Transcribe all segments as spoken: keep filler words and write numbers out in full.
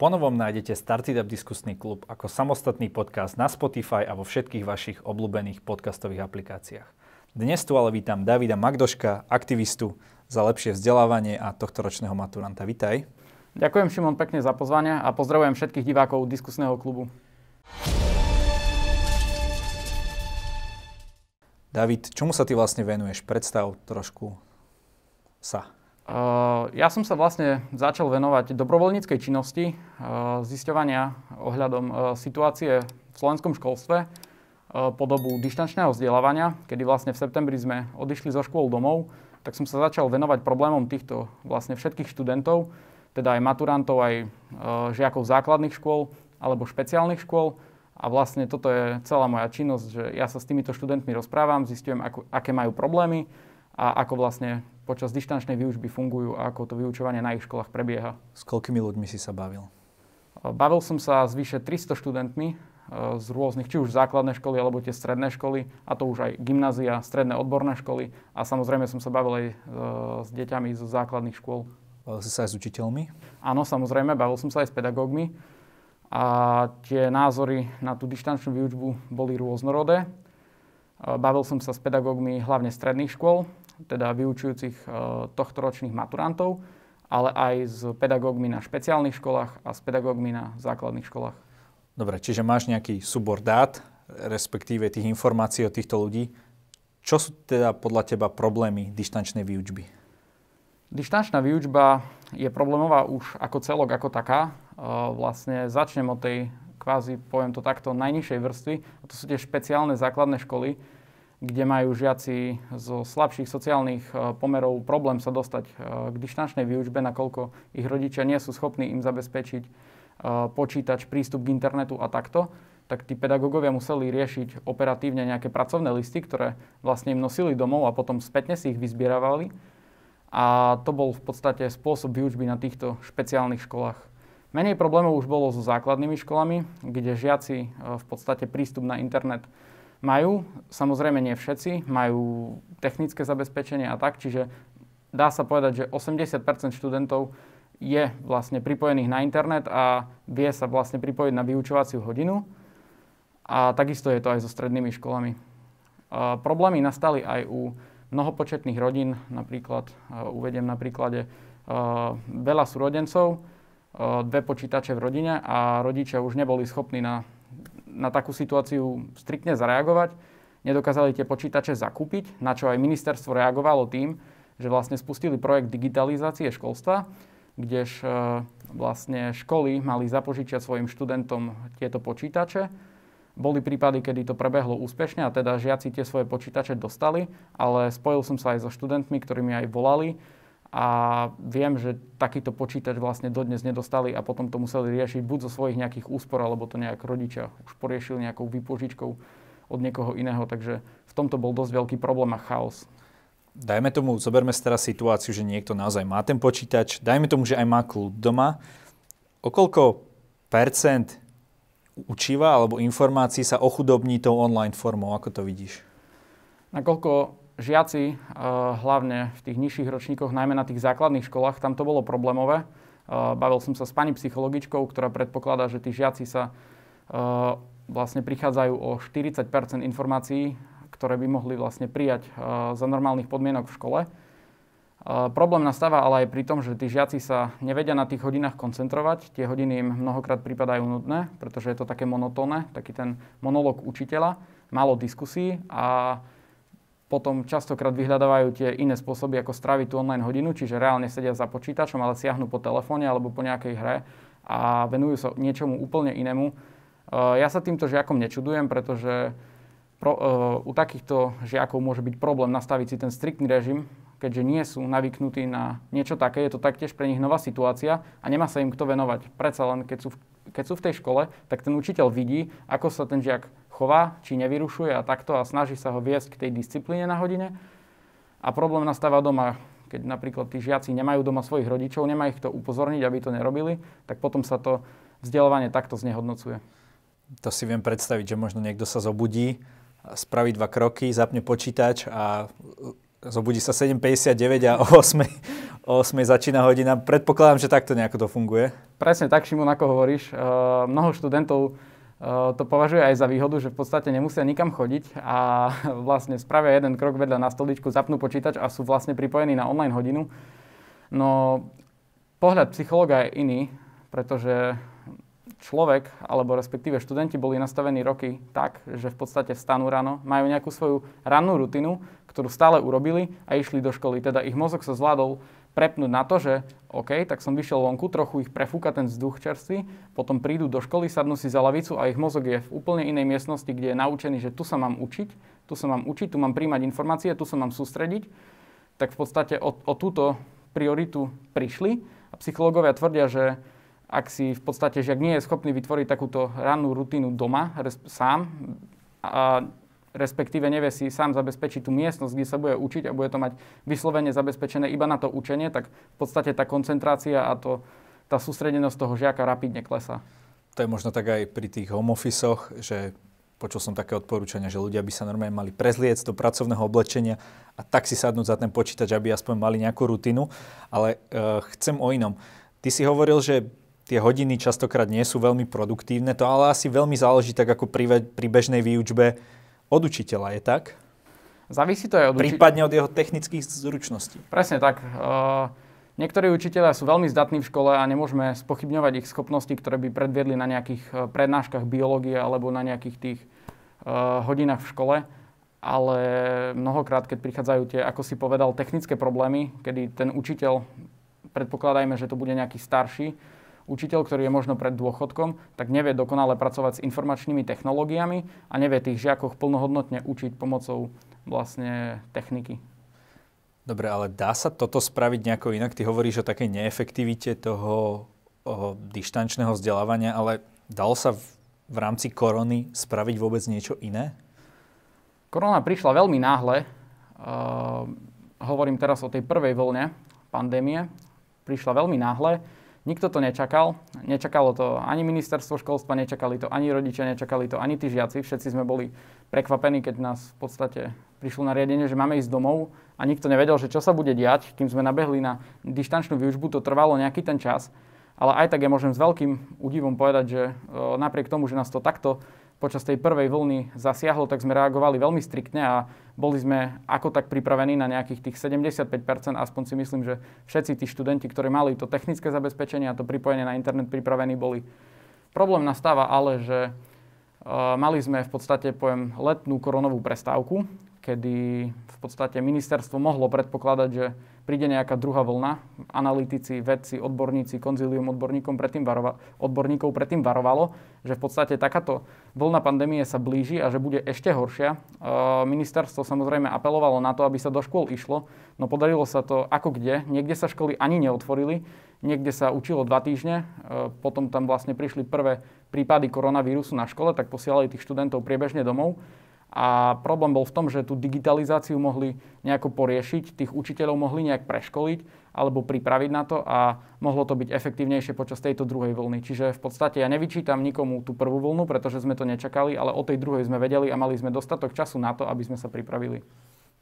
Ponovom nájdete Startup Diskusný klub ako samostatný podcast na Spotify a vo všetkých vašich obľúbených podcastových aplikáciách. Dnes tu ale vítam Davida Makdoška, aktivistu za lepšie vzdelávanie a tohtoročného maturanta. Vitaj. Ďakujem, Šimon, pekne za pozvanie a pozdravujem všetkých divákov Diskusného klubu. David, čomu sa ty vlastne venuješ? Predstav trošku sa. Ja som sa vlastne začal venovať dobrovoľníckej činnosti, zisťovania ohľadom situácie v slovenskom školstve po dobu dištančného vzdelávania, kedy vlastne v septembri sme odišli zo škôl domov, tak som sa začal venovať problémom týchto vlastne všetkých študentov, teda aj maturantov, aj žiakov základných škôl alebo špeciálnych škôl. A vlastne toto je celá moja činnosť, že ja sa s týmito študentmi rozprávam, zistujem, aké majú problémy a ako vlastne počas dištančnej výučby fungujú a ako to vyučovanie na ich školách prebieha. S koľkými ľuďmi si sa bavil? Bavil som sa s vyše tristo študentmi z rôznych, či už základné školy, alebo tie stredné školy, a to už aj gymnázia, stredné odborné školy, a samozrejme som sa bavil aj s deťami zo základných škôl. Bavil si sa aj s učiteľmi? Áno, samozrejme, bavil som sa aj s pedagógmi a tie názory na tú dištančnú výučbu boli rôznorodé. Bavil som sa s pedagógmi hlavne stredných škôl, teda vyučujúcich tohtoročných maturantov, ale aj s pedagógmi na špeciálnych školách a s pedagógmi na základných školách. Dobre, čiže máš nejaký súbor dát, respektíve tých informácií od týchto ľudí. Čo sú teda podľa teba problémy dištančnej výučby? Dištančná výučba je problémová už ako celok, ako taká. Vlastne začnem od tej, kvázi poviem to takto, najnižšej vrstvy. A to sú tie špeciálne základné školy, kde majú žiaci zo slabších sociálnych pomerov problém sa dostať k dištančnej výučbe, nakoľko ich rodičia nie sú schopní im zabezpečiť počítač, prístup k internetu a takto, tak tí pedagógovia museli riešiť operatívne nejaké pracovné listy, ktoré vlastne im nosili domov a potom spätne si ich vyzbieravali. A to bol v podstate spôsob výučby na týchto špeciálnych školách. Menej problémov už bolo so základnými školami, kde žiaci v podstate prístup na internet majú, samozrejme nie všetci, majú technické zabezpečenie a tak, čiže dá sa povedať, že osemdesiat percent študentov je vlastne pripojených na internet a vie sa vlastne pripojiť na vyučovaciu hodinu. A takisto je to aj so strednými školami. A problémy nastali aj u mnohopočetných rodín, napríklad, uvediem na príklade, veľa súrodencov, dve počítače v rodine a rodičia už neboli schopní na na takú situáciu striktne zareagovať. Nedokázali tie počítače zakúpiť, na čo aj ministerstvo reagovalo tým, že vlastne spustili projekt digitalizácie školstva, kdež vlastne školy mali zapožičiať svojim študentom tieto počítače. Boli prípady, kedy to prebehlo úspešne a teda žiaci tie svoje počítače dostali, ale spojil som sa aj so študentmi, ktorí mi aj volali a viem, že takýto počítač vlastne dodnes nedostali a potom to museli riešiť buď zo svojich nejakých úspor, alebo to nejak rodičia už poriešili nejakou výpožičkou od niekoho iného. Takže v tomto bol dosť veľký problém a chaos. Dajme tomu, zoberme si teraz situáciu, že niekto naozaj má ten počítač. Dajme tomu, že aj má kľud doma. O koľko percent učiva alebo informácií sa ochudobní tou online formou? Ako to vidíš? Nakoľko žiaci, hlavne v tých nižších ročníkoch, najmä na tých základných školách, tam to bolo problémové. Bavil som sa s pani psychologičkou, ktorá predpokladá, že tí žiaci sa vlastne prichádzajú o štyridsať percent informácií, ktoré by mohli vlastne prijať za normálnych podmienok v škole. Problém nastáva ale aj pri tom, že tí žiaci sa nevedia na tých hodinách koncentrovať. Tie hodiny im mnohokrát pripadajú nudné, pretože je to také monotónne, taký ten monológ učiteľa, málo diskusí a potom častokrát vyhľadávajú tie iné spôsoby, ako stráviť tú online hodinu, čiže reálne sedia za počítačom, ale siahnu po telefóne alebo po nejakej hre a venujú sa niečomu úplne inému. Ja sa týmto žiakom nečudujem, pretože pro, uh, u takýchto žiakov môže byť problém nastaviť si ten striktný režim, keďže nie sú navyknutí na niečo také. Je to taktiež pre nich nová situácia a nemá sa im kto venovať. Predsa len, keď sú v, keď sú v tej škole, tak ten učiteľ vidí, ako sa ten žiak chová, či nevyrušuje a takto a snaží sa ho viesť k tej disciplíne na hodine. A problém nastáva doma, keď napríklad tí žiaci nemajú doma svojich rodičov, nemá ich to upozorniť, aby to nerobili, tak potom sa to vzdelávanie takto znehodnocuje. To si viem predstaviť, že možno niekto sa zobudí, spraví dva kroky, zapne počítač a zobudí sa sedem päťdesiatdeväť a o osem o osem začína hodina. Predpokladám, že takto nejako to funguje. Presne tak, Šimon, ako hovoríš. Uh, mnoho študentov uh, to považuje aj za výhodu, že v podstate nemusia nikam chodiť a vlastne spravia jeden krok vedľa na stoličku, zapnú počítač a sú vlastne pripojení na online hodinu. No, pohľad psychológa je iný, pretože človek, alebo respektíve študenti boli nastavení roky tak, že v podstate vstanú ráno, majú nejakú svoju rannú rutinu, ktorú stále urobili a išli do školy. Teda ich mozog sa zvládol prepnúť na to, že OK, tak som vyšiel vonku, trochu ich prefúka ten vzduch čerstvý, potom prídu do školy, sadnú si za lavicu a ich mozog je v úplne inej miestnosti, kde je naučený, že tu sa mám učiť, tu sa mám učiť, tu mám príjmať informácie, tu sa mám sústrediť. Tak v podstate o, o túto prioritu prišli a psychológovia tvrdia, že ak si v podstate žiak nie je schopný vytvoriť takúto rannú rutinu doma, res, sám, a respektíve nevie si sám zabezpečiť tú miestnosť, kde sa bude učiť a bude to mať vyslovene zabezpečené iba na to učenie, tak v podstate tá koncentrácia a to, tá sústredenosť toho žiaka rapidne klesá. To je možno tak aj pri tých home office-och, že počul som také odporúčania, že ľudia by sa normálne mali prezliecť do pracovného oblečenia a tak si sadnúť za ten počítač, aby aspoň mali nejakú rutinu. Ale e, chcem o inom. Ty si hovoril, že tie hodiny častokrát nie sú veľmi produktívne, to ale asi veľmi záleží tak ako pri, pri bežnej výučbe od učiteľa, je tak? Závisí to aj od učiteľa. Prípadne od jeho technických zručností. Presne tak. Uh, niektorí učiteľia sú veľmi zdatní v škole a nemôžeme spochybňovať ich schopnosti, ktoré by predviedli na nejakých prednáškach biológie alebo na nejakých tých uh, hodinách v škole. Ale mnohokrát, keď prichádzajú tie, ako si povedal, technické problémy, kedy ten učiteľ, predpokladajme, že to bude nejaký starší učiteľ, ktorý je možno pred dôchodkom, tak nevie dokonale pracovať s informačnými technológiami a nevie tých žiakov plnohodnotne učiť pomocou vlastne techniky. Dobre, ale dá sa toto spraviť nejako inak? Ty hovoríš o takej neefektivite toho dištančného vzdelávania, ale dalo sa v, v rámci korony spraviť vôbec niečo iné? Korona prišla veľmi náhle. Uh, hovorím teraz o tej prvej vlne pandémie. Prišla veľmi náhle. Nikto to nečakal, nečakalo to ani ministerstvo školstva, nečakali to ani rodičia, nečakali to ani tí žiaci. Všetci sme boli prekvapení, keď nás v podstate prišlo nariadenie, že máme ísť domov a nikto nevedel, že čo sa bude diať. Kým sme nabehli na dištančnú výučbu, to trvalo nejaký ten čas. Ale aj tak ja môžem s veľkým údivom povedať, že napriek tomu, že nás to takto počas tej prvej vlny zasiahlo, tak sme reagovali veľmi striktne a boli sme ako tak pripravení na nejakých tých sedemdesiatpäť percent, aspoň si myslím, že všetci tí študenti, ktorí mali to technické zabezpečenie a to pripojenie na internet, pripravení boli. Problém nastáva ale, že uh, mali sme v podstate pojem letnú koronovú prestávku, kedy v podstate ministerstvo mohlo predpokladať, že príde nejaká druhá vlna. Analytici, vedci, odborníci, konzílium odborníkom predtým varova- odborníkov predtým varovalo, že v podstate takáto vlna pandémie sa blíži a že bude ešte horšia. E, ministerstvo samozrejme apelovalo na to, aby sa do škôl išlo, no podarilo sa to ako kde. Niekde sa školy ani neotvorili, niekde sa učilo dva týždne, e, potom tam vlastne prišli prvé prípady koronavírusu na škole, tak posielali tých študentov priebežne domov. A problém bol v tom, že tú digitalizáciu mohli nejako poriešiť, tých učiteľov mohli nejak preškoliť alebo pripraviť na to a mohlo to byť efektívnejšie počas tejto druhej vlny. Čiže v podstate ja nevyčítam nikomu tú prvú vlnu, pretože sme to nečakali, ale o tej druhej sme vedeli a mali sme dostatok času na to, aby sme sa pripravili.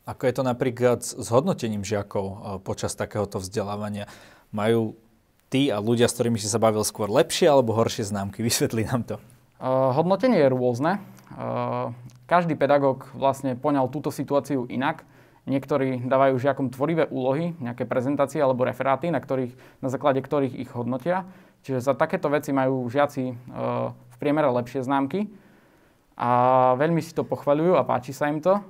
Ako je to napríklad s hodnotením žiakov počas takéhoto vzdelávania? Majú tí a ľudia, s ktorými si sa bavil, skôr lepšie alebo horšie známky? Vysvetli nám to. Uh, hodnotenie je rôzne. Uh, Každý pedagóg vlastne poňal túto situáciu inak. Niektorí dávajú žiakom tvorivé úlohy, nejaké prezentácie alebo referáty, na, ktorých, na základe ktorých ich hodnotia. Čiže za takéto veci majú žiaci e, v priemere lepšie známky. A veľmi si to pochvaľujú a páči sa im to.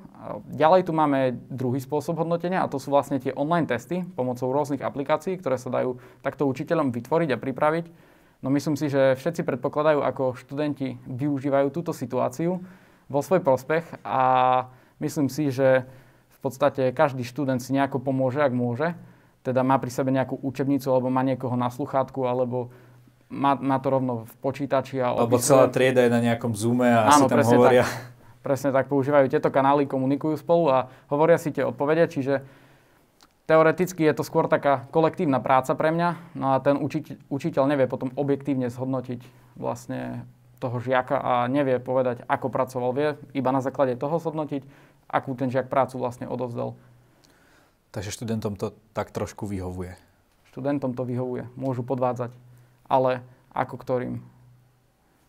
Ďalej tu máme druhý spôsob hodnotenia a to sú vlastne tie online testy pomocou rôznych aplikácií, ktoré sa dajú takto učiteľom vytvoriť a pripraviť. No myslím si, že všetci predpokladajú, ako študenti využívajú túto situáciu vo svoj prospech a myslím si, že v podstate každý študent si nejako pomôže, ak môže. Teda má pri sebe nejakú učebnicu, alebo má niekoho na sluchátku, alebo má, má to rovno v počítači. A alebo celá trieda je na nejakom Zoome a áno, si tam presne hovoria. Tak, presne tak, používajú tieto kanály, komunikujú spolu a hovoria si tie odpovede, čiže teoreticky je to skôr taká kolektívna práca pre mňa, no a ten učiteľ, učiteľ nevie potom objektívne zhodnotiť vlastne toho žiaka a nevie povedať, ako pracoval. Vie iba na základe toho zhodnotiť, akú ten žiak prácu vlastne odovzdal. Takže študentom to tak trošku vyhovuje. Študentom to vyhovuje. Môžu podvádzať, ale ako ktorým.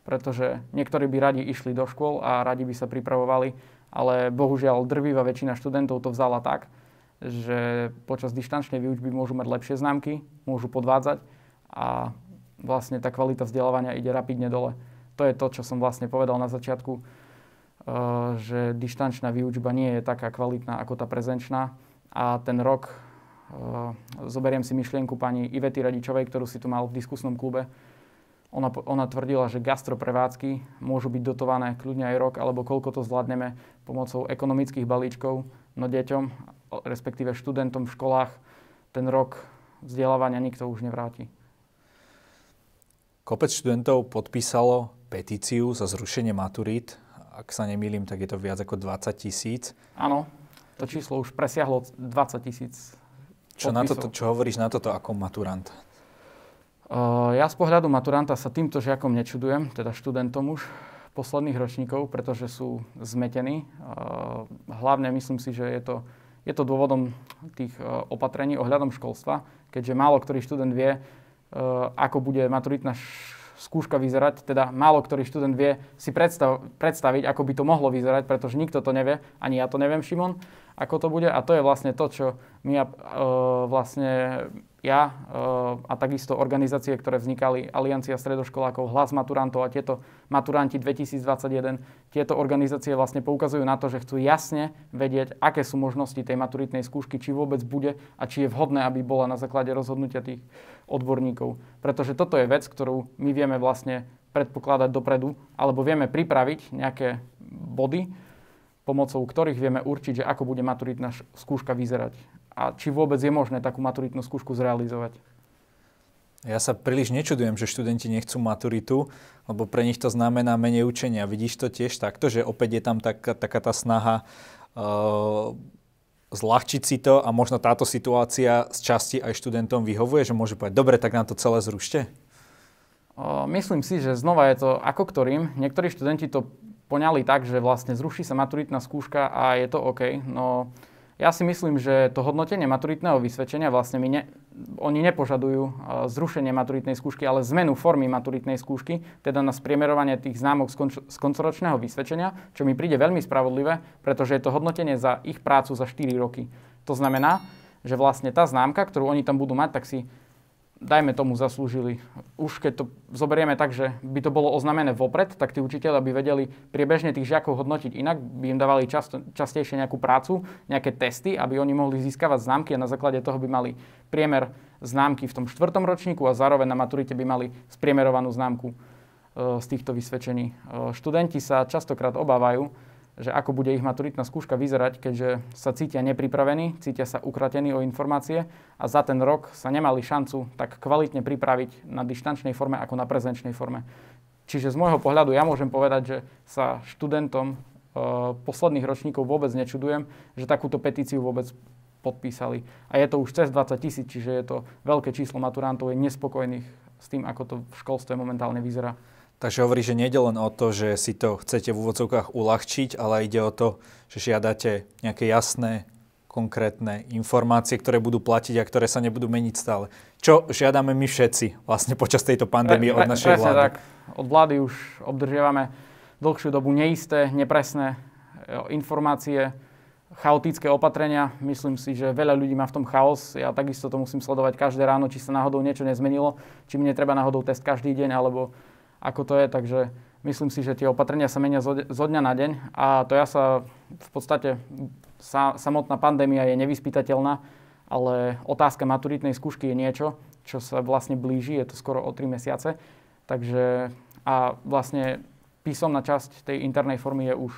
Pretože niektorí by radi išli do škôl a radi by sa pripravovali, ale bohužiaľ drvivá väčšina študentov to vzala tak, že počas dištančnej výučby môžu mať lepšie známky, môžu podvádzať a vlastne tá kvalita vzdelávania ide rapidne dole. To je to, čo som vlastne povedal na začiatku, že dištančná výučba nie je taká kvalitná ako tá prezenčná. A ten rok, zoberiem si myšlienku pani Ivety Radičovej, ktorú si tu mal v diskusnom klube, Ona, ona tvrdila, že gastroprevádzky môžu byť dotované kľudne aj rok, alebo koľko to zvládneme pomocou ekonomických balíčkov. No deťom, respektíve študentom v školách, ten rok vzdelávania nikto už nevráti. Kopec študentov podpísalo petíciu za zrušenie maturít. Ak sa nemýlim, tak je to viac ako dvadsať tisíc. Áno, to číslo už presiahlo dvadsať tisíc podpisov. Čo, na toto, čo hovoríš na toto ako maturant? Ja z pohľadu maturanta sa týmto žiakom nečudujem, teda študentom už posledných ročníkov, pretože sú zmetení. Hlavne myslím si, že je to, je to dôvodom tých opatrení ohľadom školstva, keďže málo ktorý študent vie, ako bude maturitná skúška vyzerať, teda málo ktorý študent vie si predstav, predstaviť, ako by to mohlo vyzerať, pretože nikto to nevie, ani ja to neviem, Šimon, ako to bude. A to je vlastne to, čo my vlastne... Ja a takisto organizácie, ktoré vznikali, Aliancia stredoškolákov, Hlas maturantov a tieto Maturanti dvetisícdvadsaťjeden, tieto organizácie vlastne poukazujú na to, že chcú jasne vedieť, aké sú možnosti tej maturitnej skúšky, či vôbec bude a či je vhodné, aby bola na základe rozhodnutia tých odborníkov. Pretože toto je vec, ktorú my vieme vlastne predpokladať dopredu, alebo vieme pripraviť nejaké body, pomocou ktorých vieme určiť, že ako bude maturitná skúška vyzerať. A či vôbec je možné takú maturitnú skúšku zrealizovať? Ja sa príliš nečudujem, že študenti nechcú maturitu, lebo pre nich to znamená menej učenia. Vidíš to tiež takto, že opäť je tam taká, taká tá snaha uh, zľahčiť si to a možno táto situácia z časti aj študentom vyhovuje, že môžu povedať, dobre, tak nám to celé zrušte? Uh, myslím si, že znova je to ako ktorým. Niektorí študenti to poňali tak, že vlastne zruší sa maturitná skúška a je to OK, no... Ja si myslím, že to hodnotenie maturitného vysvedčenia, vlastne my ne, oni nepožadujú zrušenie maturitnej skúšky, ale zmenu formy maturitnej skúšky, teda na spriemerovanie tých známok z, konč- z koncoročného vysvedčenia, čo mi príde veľmi spravodlivé, pretože je to hodnotenie za ich prácu za štyri roky. To znamená, že vlastne tá známka, ktorú oni tam budú mať, tak si, dajme tomu, zaslúžili. Už keď to zoberieme tak, že by to bolo oznamené vopred, tak tí učiteľi by vedeli priebežne tých žiakov hodnotiť inak, by im dávali často, častejšie nejakú prácu, nejaké testy, aby oni mohli získavať známky a na základe toho by mali priemer známky v tom štvrtom ročníku a zároveň na maturite by mali spriemerovanú známku e, z týchto vysvedčení. E, študenti sa častokrát obávajú, že ako bude ich maturitná skúška vyzerať, keďže sa cítia nepripravení, cítia sa ukratení o informácie a za ten rok sa nemali šancu tak kvalitne pripraviť na dištančnej forme ako na prezenčnej forme. Čiže z môjho pohľadu ja môžem povedať, že sa študentom e, posledných ročníkov vôbec nečudujem, že takúto petíciu vôbec podpísali. A je to už cez dvadsať tisíc, čiže je to veľké číslo maturantov, je nespokojných s tým, ako to v školstve momentálne vyzerá. Takže hovorí, že nie je len o to, že si to chcete v úvodzovkách uľahčiť, ale ide o to, že žiadate nejaké jasné, konkrétne informácie, ktoré budú platiť a ktoré sa nebudú meniť stále. Čo žiadame my všetci vlastne počas tejto pandémie od našej vlády? Tak. Od vlády už obdržiavame dlhšiu dobu neisté, nepresné informácie, chaotické opatrenia. Myslím si, že veľa ľudí má v tom chaos. Ja takisto to musím sledovať každé ráno, či sa náhodou niečo nezmenilo, či mi netreba náhodou test každý deň, alebo ako to je, takže myslím si, že tie opatrenia sa menia zo dňa na deň a to ja sa v podstate, sa, samotná pandémia je nevyspytateľná, ale otázka maturitnej skúšky je niečo, čo sa vlastne blíži, je to skoro o tri mesiace, takže a vlastne písomná časť tej internej formy je už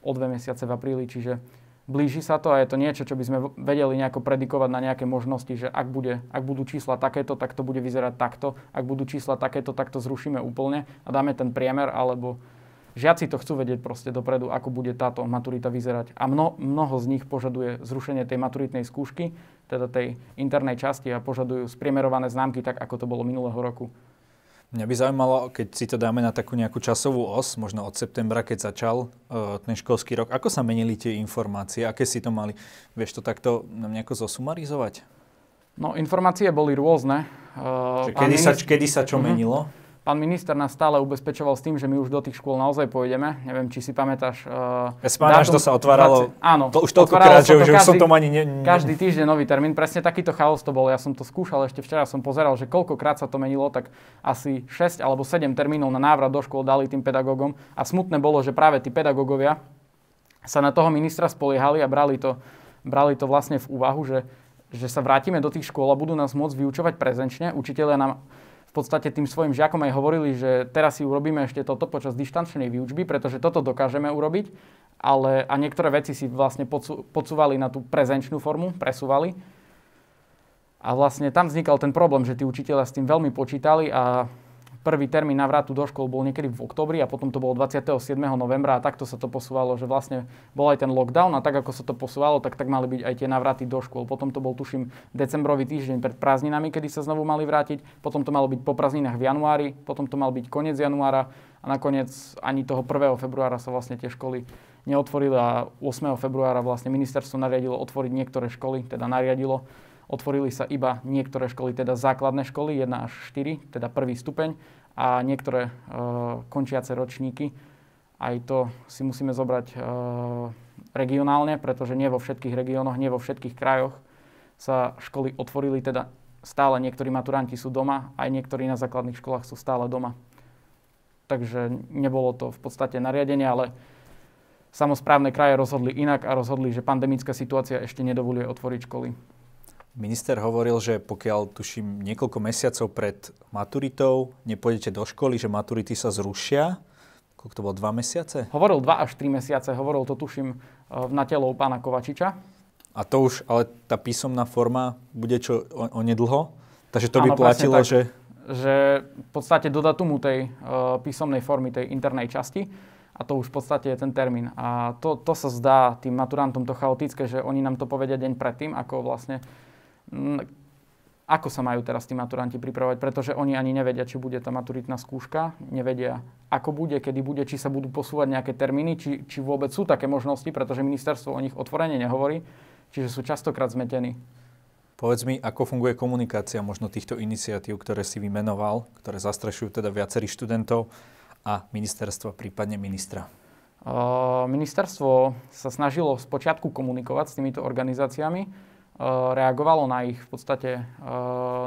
o dva mesiace v apríli, čiže blíži sa to a je to niečo, čo by sme vedeli nejako predikovať na nejaké možnosti, že ak, bude, ak budú čísla takéto, tak to bude vyzerať takto, ak budú čísla takéto, tak to zrušíme úplne a dáme ten priemer, alebo žiaci to chcú vedieť proste dopredu, ako bude táto maturita vyzerať. A mno, mnoho z nich požaduje zrušenie tej maturitnej skúšky, teda tej internej časti a požadujú spriemerované známky tak, ako to bolo minulého roku. Mňa by zaujímalo, keď si to dáme na takú nejakú časovú os, možno od septembra, keď začal uh, ten školský rok, ako sa menili tie informácie, aké si to mali? Vieš to takto nám nejako zosumarizovať? No, informácie boli rôzne. Uh, kedy, minister... sa, kedy sa čo uh-huh. menilo? Pán minister nás stále ubezpečoval s tým, že my už do tých škôl naozaj pôjdeme. Neviem, či si pamätáš... Uh, ja si pamätáš, to sa otváralo... dvadsať Áno. To už toľkokrát, že už každý, som tomu ani... Ne, ne... Každý týždeň nový termín. Presne takýto chaos to bol. Ja som to skúšal, ešte včera som pozeral, že koľkokrát sa to menilo, tak asi šesť alebo sedem termínov na návrat do škôl dali tým pedagógom. A smutné bolo, že práve tí pedagógovia sa na toho ministra spoliehali a brali to, brali to vlastne v úvahu, že, že sa vrátime do tých škôl a budú nás môcť vyučovať prezenčne. Učitelia nám v podstate tým svojim žiakom aj hovorili, že teraz si urobíme ešte toto počas dištančnej výučby, pretože toto dokážeme urobiť, ale a niektoré veci si vlastne podsúvali na tú prezenčnú formu, presúvali. A vlastne tam vznikal ten problém, že tí učitelia s tým veľmi počítali a prvý termín návratu do škôl bol niekedy v októbri a potom to bolo dvadsiateho siedmeho novembra a takto sa to posúvalo, že vlastne bol aj ten lockdown a tak ako sa to posúvalo, tak tak mali byť aj tie návraty do škôl. Potom to bol, tuším, decembrový týždeň pred prázdninami, kedy sa znovu mali vrátiť, potom to malo byť po prázdninách v januári, potom to mal byť koniec januára a nakoniec ani toho prvého februára sa vlastne tie školy neotvorili a ôsmeho februára vlastne ministerstvo nariadilo otvoriť niektoré školy, teda nariadilo. Otvorili sa iba niektoré školy, teda základné školy, jeden až štyri, teda prvý stupeň a niektoré e, končiace ročníky. Aj to si musíme zobrať e, regionálne, pretože nie vo všetkých regiónoch, nie vo všetkých krajoch sa školy otvorili, teda stále niektorí maturanti sú doma, aj niektorí na základných školách sú stále doma. Takže nebolo to v podstate nariadenie, ale samosprávne kraje rozhodli inak a rozhodli, že pandemická situácia ešte nedovoluje otvoriť školy. Minister hovoril, že pokiaľ, tuším, niekoľko mesiacov pred maturitou nepôjdete do školy, že maturity sa zrušia. Koľko to bolo, dva mesiace? Hovoril dva až tri mesiace. Hovoril to, tuším, na telo pána Kovačiča. A to už, ale tá písomná forma bude čo onedlho? Takže to by áno, platilo, tak, že... že v podstate do datumu tej uh, písomnej formy, tej internej časti. A to už v podstate je ten termín. A to, to sa zdá tým maturantom to chaotické, že oni nám to povedia deň predtým, ako vlastne... ako sa majú teraz tí maturanti pripravovať, pretože oni ani nevedia, či bude tá maturitná skúška, nevedia, ako bude, kedy bude, či sa budú posúvať nejaké termíny, či, či vôbec sú také možnosti, pretože ministerstvo o nich otvorene nehovorí, čiže sú častokrát zmetení. Povedz mi, ako funguje komunikácia možno týchto iniciatív, ktoré si vymenoval, ktoré zastrešujú teda viacerých študentov a ministerstva, prípadne ministra? Uh, ministerstvo sa snažilo spočiatku komunikovať s týmito organizáciami, reagovalo na ich, v podstate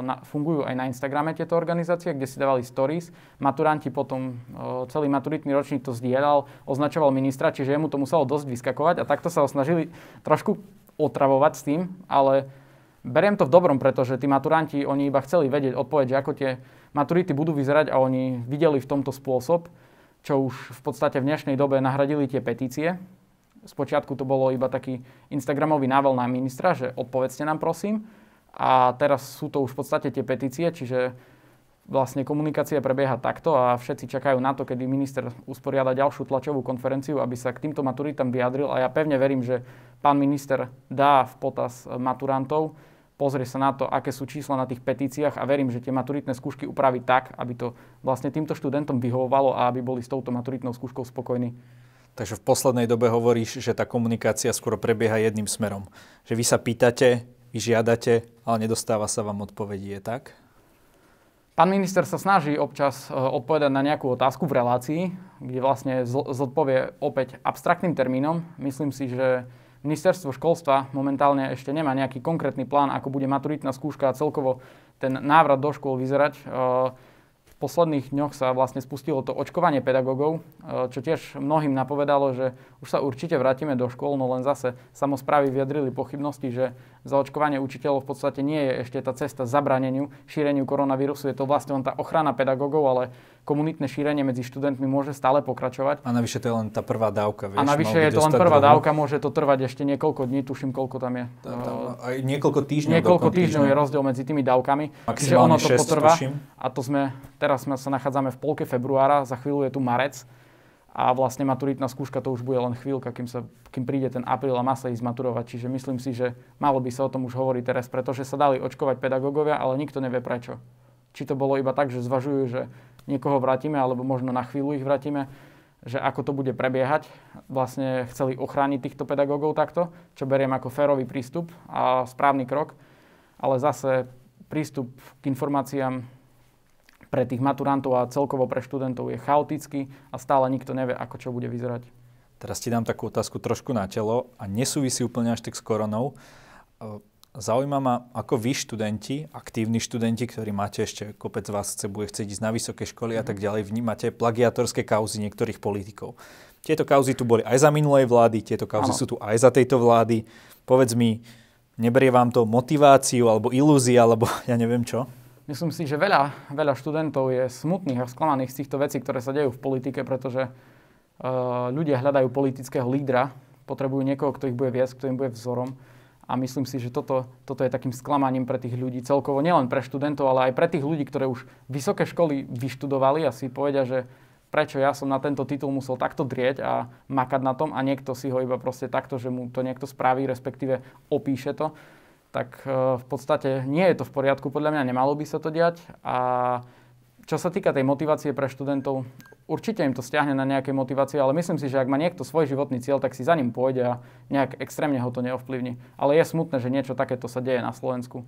na, fungujú aj na Instagrame tieto organizácie, kde si dávali stories. Maturanti potom, celý maturitný ročník to zdieľal, označoval ministra, čiže jemu to muselo dosť vyskakovať a takto sa ho snažili trošku otravovať s tým, ale beriem to v dobrom, pretože tí maturanti, oni iba chceli vedieť odpoveď, že ako tie maturity budú vyzerať a oni videli v tomto spôsob, čo už v podstate v dnešnej dobe nahradili tie petície. Spočiatku to bolo iba taký instagramový nável na ministra, že odpovedzte nám prosím. A teraz sú to už v podstate tie petície, čiže vlastne komunikácia prebieha takto a všetci čakajú na to, kedy minister usporiada ďalšiu tlačovú konferenciu, aby sa k týmto maturitám vyjadril. A ja pevne verím, že pán minister dá v potaz maturantov, pozrie sa na to, aké sú čísla na tých petíciách a verím, že tie maturitné skúšky upraví tak, aby to vlastne týmto študentom vyhovovalo a aby boli s touto maturitnou skúškou spokojní. Takže v poslednej dobe hovoríš, že tá komunikácia skoro prebieha jedným smerom. Že vy sa pýtate, vy žiadate, ale nedostáva sa vám odpovedí, je tak? Pán minister sa snaží občas odpovedať na nejakú otázku v relácii, kde vlastne zodpovie opäť abstraktným termínom. Myslím si, že ministerstvo školstva momentálne ešte nemá nejaký konkrétny plán, ako bude maturitná skúška a celkovo ten návrat do škôl vyzerať. V posledných dňoch sa vlastne spustilo to očkovanie pedagógov, čo tiež mnohým napovedalo, že už sa určite vrátime do škôl, no len zase samosprávy vyjadrili pochybnosti, že zaočkovanie učiteľov v podstate nie je ešte tá cesta zabraneniu šíreniu koronavírusu. Je to vlastne len tá ochrana pedagógov, ale komunitné šírenie medzi študentmi môže stále pokračovať. A navyše to je len tá prvá dávka. Vieš, a navyše je to len prvá dlho. dávka, môže to trvať ešte niekoľko dní, tuším, koľko tam je. Tam, tam, aj niekoľko týždňov. Niekoľko týždňov je rozdiel medzi tými dávkami. Čiže ono to potrvá. A to sme... Teraz sa nachádzame v polke februára, za chvíľu je tu marec a vlastne maturitná skúška to už bude len chvíľka, kým, sa, kým príde ten apríl a má sa ísť maturovať. Čiže myslím si, že malo by sa o tom už hovoriť teraz, pretože sa dali očkovať pedagógovia, ale nikto nevie prečo. Či to bolo iba tak, že zvažujú, že niekoho vrátime, alebo možno na chvíľu ich vrátime, že ako to bude prebiehať. Vlastne chceli ochrániť týchto pedagógov takto, čo beriem ako férový prístup a správny krok, ale zase prístup k informáciám pre tých maturantov a celkovo pre študentov je chaotický a stále nikto nevie, ako čo bude vyzerať. Teraz ti dám takú otázku trošku na telo a nesúvisí úplne až tak s koronou. Zaujíma ma, ako vy študenti, aktívni študenti, ktorí máte ešte, kopec vás chce, bude chcieť ísť na vysoké školy a tak ďalej, vnímate plagiatorské kauzy niektorých politikov. Tieto kauzy tu boli aj za minulej vlády, tieto kauzy ano. Sú tu aj za tejto vlády. Povedz mi, neberie vám to motiváciu alebo ilúzia, alebo ja neviem čo? Myslím si, že veľa, veľa študentov je smutných a sklamaných z týchto vecí, ktoré sa dejú v politike, pretože uh, ľudia hľadajú politického lídra, potrebujú niekoho, kto ich bude viesť, kto im bude vzorom. A myslím si, že toto, toto je takým sklamaním pre tých ľudí celkovo, nielen pre študentov, ale aj pre tých ľudí, ktorí už vysoké školy vyštudovali a si povedia, že prečo ja som na tento titul musel takto drieť a makať na tom a niekto si ho iba proste takto, že mu to niekto spraví, respektíve opíše to. Tak e, v podstate nie je to v poriadku, podľa mňa nemalo by sa to diať. A čo sa týka tej motivácie pre študentov, určite im to stiahne na nejaké motivácie, ale myslím si, že ak má niekto svoj životný cieľ, tak si za ním pôjde a nejak extrémne ho to neovplyvní. Ale je smutné, že niečo takéto sa deje na Slovensku.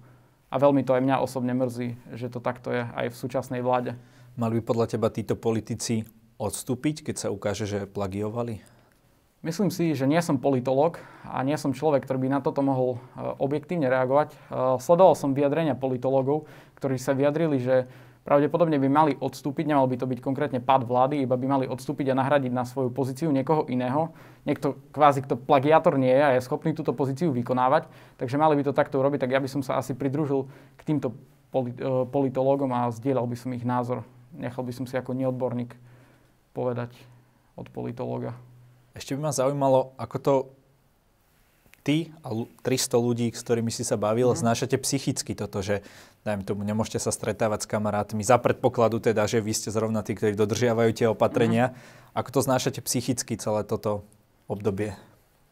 A veľmi to aj mňa osobne mrzí, že to takto je aj v súčasnej vláde. Mali by podľa teba títo politici odstúpiť, keď sa ukáže, že plagiovali? Myslím si, že nie som politológ a nie som človek, ktorý by na toto mohol objektívne reagovať. Sledoval som vyjadrenia politológov, ktorí sa vyjadrili, že pravdepodobne by mali odstúpiť, nemal by to byť konkrétne pád vlády, iba by mali odstúpiť a nahradiť na svoju pozíciu niekoho iného. Niekto kvázi, kto plagiátor nie je a je schopný túto pozíciu vykonávať, takže mali by to takto urobiť, tak ja by som sa asi pridružil k týmto politológom a zdieľal by som ich názor. Nechal by som si ako neodborník povedať od politológa. Ešte by ma zaujímalo, ako to ty a tristo ľudí, s ktorými si sa bavil, mm. znášate psychicky toto, že dajme tomu, nemôžete sa stretávať s kamarátmi za predpokladu teda, že vy ste zrovna tí, ktorí dodržiavajú tie opatrenia. Mm. Ako to znášate psychicky celé toto obdobie?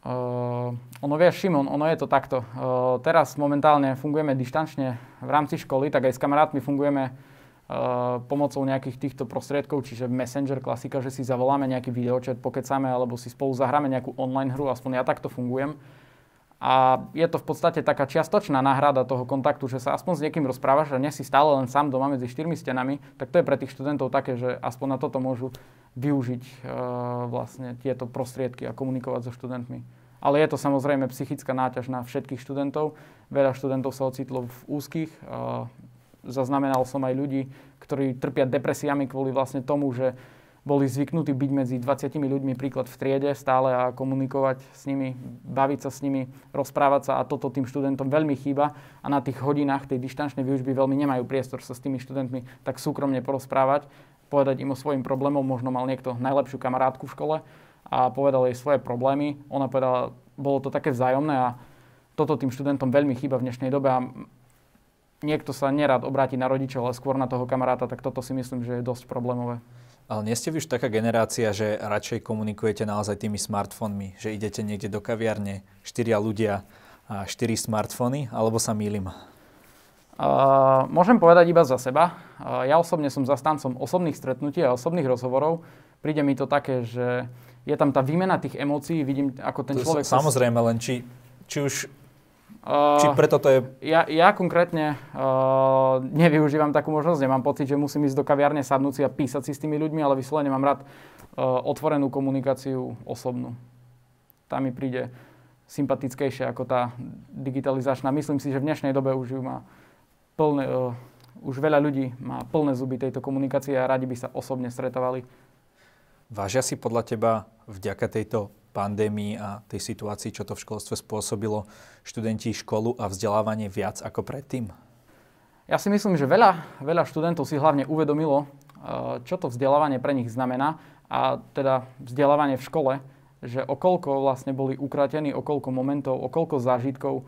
Uh, ono vieš, Šimon, ono je to takto. Uh, teraz momentálne fungujeme dištančne v rámci školy, tak aj s kamarátmi fungujeme uh, pomocou nejakých týchto prostriedkov, čiže Messenger, klasika, že si zavoláme nejaký videočet, pokecáme, alebo si spolu zahráme nejakú online hru, aspoň ja takto fungujem. A je to v podstate taká čiastočná náhrada toho kontaktu, že sa aspoň s niekým rozprávaš a nie si stále len sám doma medzi štyrmi stenami, tak to je pre tých študentov také, že aspoň na toto môžu využiť e, vlastne tieto prostriedky a komunikovať so študentmi. Ale je to samozrejme psychická náťaž na všetkých študentov. Veľa študentov sa ocitlo v úzkých. E, zaznamenal som aj ľudí, ktorí trpia depresiami kvôli vlastne tomu, že boli zvyknutí byť medzi dvadsiatimi ľuďmi príklad v triede stále a komunikovať s nimi, baviť sa s nimi, rozprávať sa a toto tým študentom veľmi chýba a na tých hodinách tej dištančnej výučby veľmi nemajú priestor sa s tými študentmi tak súkromne porozprávať, povedať im o svojim problémom, možno mal niekto najlepšiu kamarátku v škole a povedal jej svoje problémy, ona povedala, bolo to také vzájomné a toto tým študentom veľmi chýba v dnešnej dobe a niekto sa nerad obráti na rodičov, ale skôr na toho kamaráta, tak toto si myslím, že je dosť problémové. Ale nie ste vy už taká generácia, že radšej komunikujete naozaj tými smartfónmi? Že idete niekde do kaviarne, štyria ľudia a štyri smartfóny? Alebo sa mýlim? Uh, môžem povedať iba za seba. Uh, ja osobne som zastancom osobných stretnutí a osobných rozhovorov. Príde mi to také, že je tam tá výmena tých emócií. Vidím, ako ten to človek... Sa... Samozrejme, len či, či už... Uh, Či preto to je... Ja, ja konkrétne uh, nevyužívam takú možnosť, nemám pocit, že musím ísť do kaviárne, sadnúť si a písať si s tými ľuďmi, ale vyslovene mám rád uh, otvorenú komunikáciu osobnú. Tá mi príde sympatickejšia ako tá digitalizačná. Myslím si, že v dnešnej dobe už ju má plné, uh, už veľa ľudí má plné zuby tejto komunikácie a radi by sa osobne stretávali. Vážia si podľa teba vďaka tejto pandémii a tej situácii, čo to v školstve spôsobilo, študenti školu a vzdelávanie viac ako predtým? Ja si myslím, že veľa, veľa študentov si hlavne uvedomilo, čo to vzdelávanie pre nich znamená a teda vzdelávanie v škole, že okoľko vlastne boli ukratení, okoľko momentov, okoľko zážitkov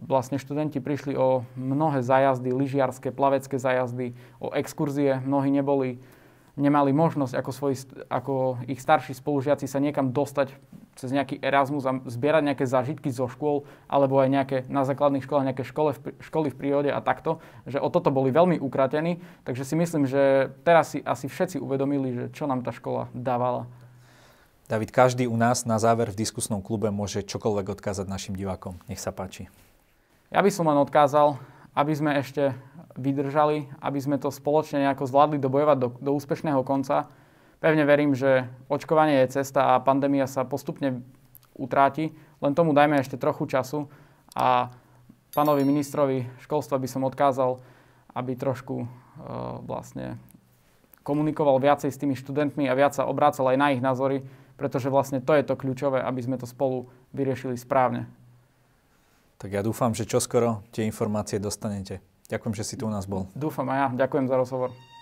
vlastne študenti prišli o mnohé zájazdy, lyžiarske, plavecké zájazdy, o exkurzie, mnohí neboli nemali možnosť ako, svoj, ako ich starší spolužiaci sa niekam dostať cez nejaký Erasmus a zbierať nejaké zážitky zo škôl alebo aj nejaké na základných školách, nejaké škole v, školy v prírode a takto, že o toto boli veľmi ukratení. Takže si myslím, že teraz si asi všetci uvedomili, že čo nám tá škola dávala. David, každý u nás na záver v diskusnom klube môže čokoľvek odkázať našim divákom. Nech sa páči. Ja by som len odkázal, aby sme ešte vydržali, aby sme to spoločne nejako zvládli dobojovať do, do úspešného konca. Pevne verím, že očkovanie je cesta a pandémia sa postupne utráti. Len tomu dajme ešte trochu času a pánovi ministrovi školstva by som odkázal, aby trošku e, vlastne komunikoval viacej s tými študentmi a viac sa obrácal aj na ich názory, pretože vlastne to je to kľúčové, aby sme to spolu vyriešili správne. Tak ja dúfam, že čoskoro tie informácie dostanete. Ďakujem, že si tu u nás bol. Dúfam a ja. Ďakujem za rozhovor.